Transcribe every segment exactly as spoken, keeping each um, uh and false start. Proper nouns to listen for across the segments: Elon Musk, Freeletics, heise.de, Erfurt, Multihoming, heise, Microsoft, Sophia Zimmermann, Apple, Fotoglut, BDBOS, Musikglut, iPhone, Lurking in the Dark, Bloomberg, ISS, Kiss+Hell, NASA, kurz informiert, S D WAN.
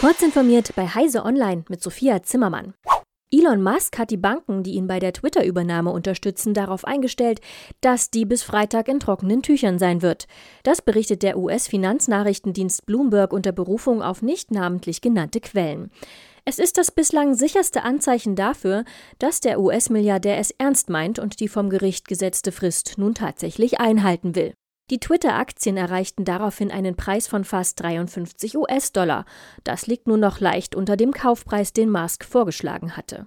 Kurz informiert bei heise online mit Sophia Zimmermann. Elon Musk hat die Banken, die ihn bei der Twitter-Übernahme unterstützen, darauf eingestellt, dass die bis Freitag in trockenen Tüchern sein wird. Das berichtet der U S-Finanznachrichtendienst Bloomberg unter Berufung auf nicht namentlich genannte Quellen. Es ist das bislang sicherste Anzeichen dafür, dass der U S-Milliardär es ernst meint und die vom Gericht gesetzte Frist nun tatsächlich einhalten will. Die Twitter-Aktien erreichten daraufhin einen Preis von fast dreiundfünfzig US-Dollar. Das liegt nur noch leicht unter dem Kaufpreis, den Musk vorgeschlagen hatte.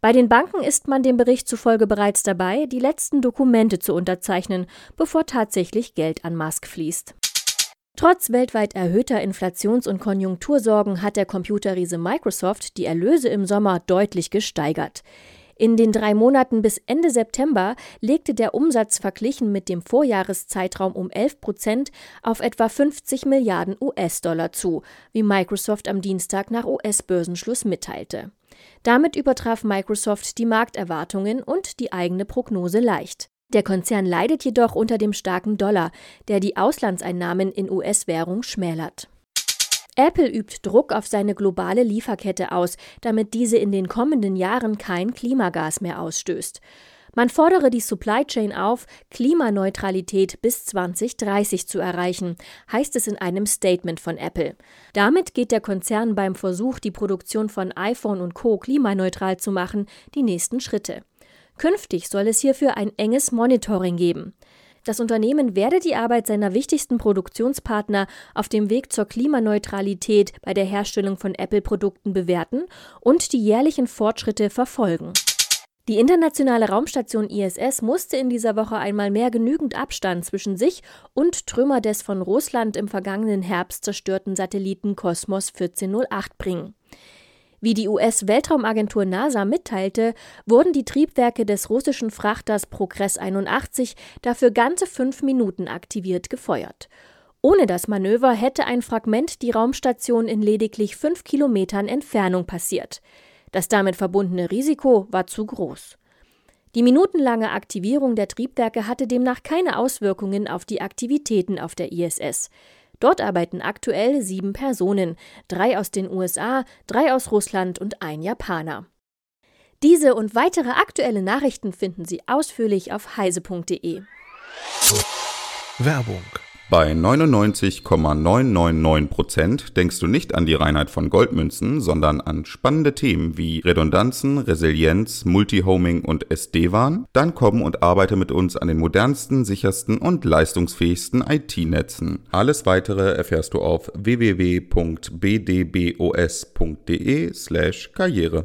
Bei den Banken ist man dem Bericht zufolge bereits dabei, die letzten Dokumente zu unterzeichnen, bevor tatsächlich Geld an Musk fließt. Trotz weltweit erhöhter Inflations- und Konjunktursorgen hat der Computerriese Microsoft die Erlöse im Sommer deutlich gesteigert. In den drei Monaten bis Ende September legte der Umsatz verglichen mit dem Vorjahreszeitraum um elf Prozent auf etwa fünfzig Milliarden U S-Dollar zu, wie Microsoft am Dienstag nach U S-Börsenschluss mitteilte. Damit übertraf Microsoft die Markterwartungen und die eigene Prognose leicht. Der Konzern leidet jedoch unter dem starken Dollar, der die Auslandseinnahmen in U S-Währung schmälert. Apple übt Druck auf seine globale Lieferkette aus, damit diese in den kommenden Jahren kein Klimagas mehr ausstößt. Man fordere die Supply Chain auf, Klimaneutralität bis zwanzig dreißig zu erreichen, heißt es in einem Statement von Apple. Damit geht der Konzern beim Versuch, die Produktion von iPhone und Co. klimaneutral zu machen, die nächsten Schritte. Künftig soll es hierfür ein enges Monitoring geben. Das Unternehmen werde die Arbeit seiner wichtigsten Produktionspartner auf dem Weg zur Klimaneutralität bei der Herstellung von Apple-Produkten bewerten und die jährlichen Fortschritte verfolgen. Die internationale Raumstation I S S musste in dieser Woche einmal mehr genügend Abstand zwischen sich und Trümmer des von Russland im vergangenen Herbst zerstörten Satelliten Kosmos vierzehn null acht bringen. Wie die U S-Weltraumagentur NASA mitteilte, wurden die Triebwerke des russischen Frachters Progress einundachtzig dafür ganze fünf Minuten aktiviert gefeuert. Ohne das Manöver hätte ein Fragment die Raumstation in lediglich fünf Kilometern Entfernung passiert. Das damit verbundene Risiko war zu groß. Die minutenlange Aktivierung der Triebwerke hatte demnach keine Auswirkungen auf die Aktivitäten auf der I S S. Dort arbeiten aktuell sieben Personen, drei aus den U S A, drei aus Russland und ein Japaner. Diese und weitere aktuelle Nachrichten finden Sie ausführlich auf heise punkt de. Werbung. Bei neunundneunzig Komma neunhundertneunundneunzig Prozent denkst du nicht an die Reinheit von Goldmünzen, sondern an spannende Themen wie Redundanzen, Resilienz, Multihoming und S D WAN? Dann komm und arbeite mit uns an den modernsten, sichersten und leistungsfähigsten I T-Netzen. Alles Weitere erfährst du auf w w w punkt b d b o s punkt de slash karriere.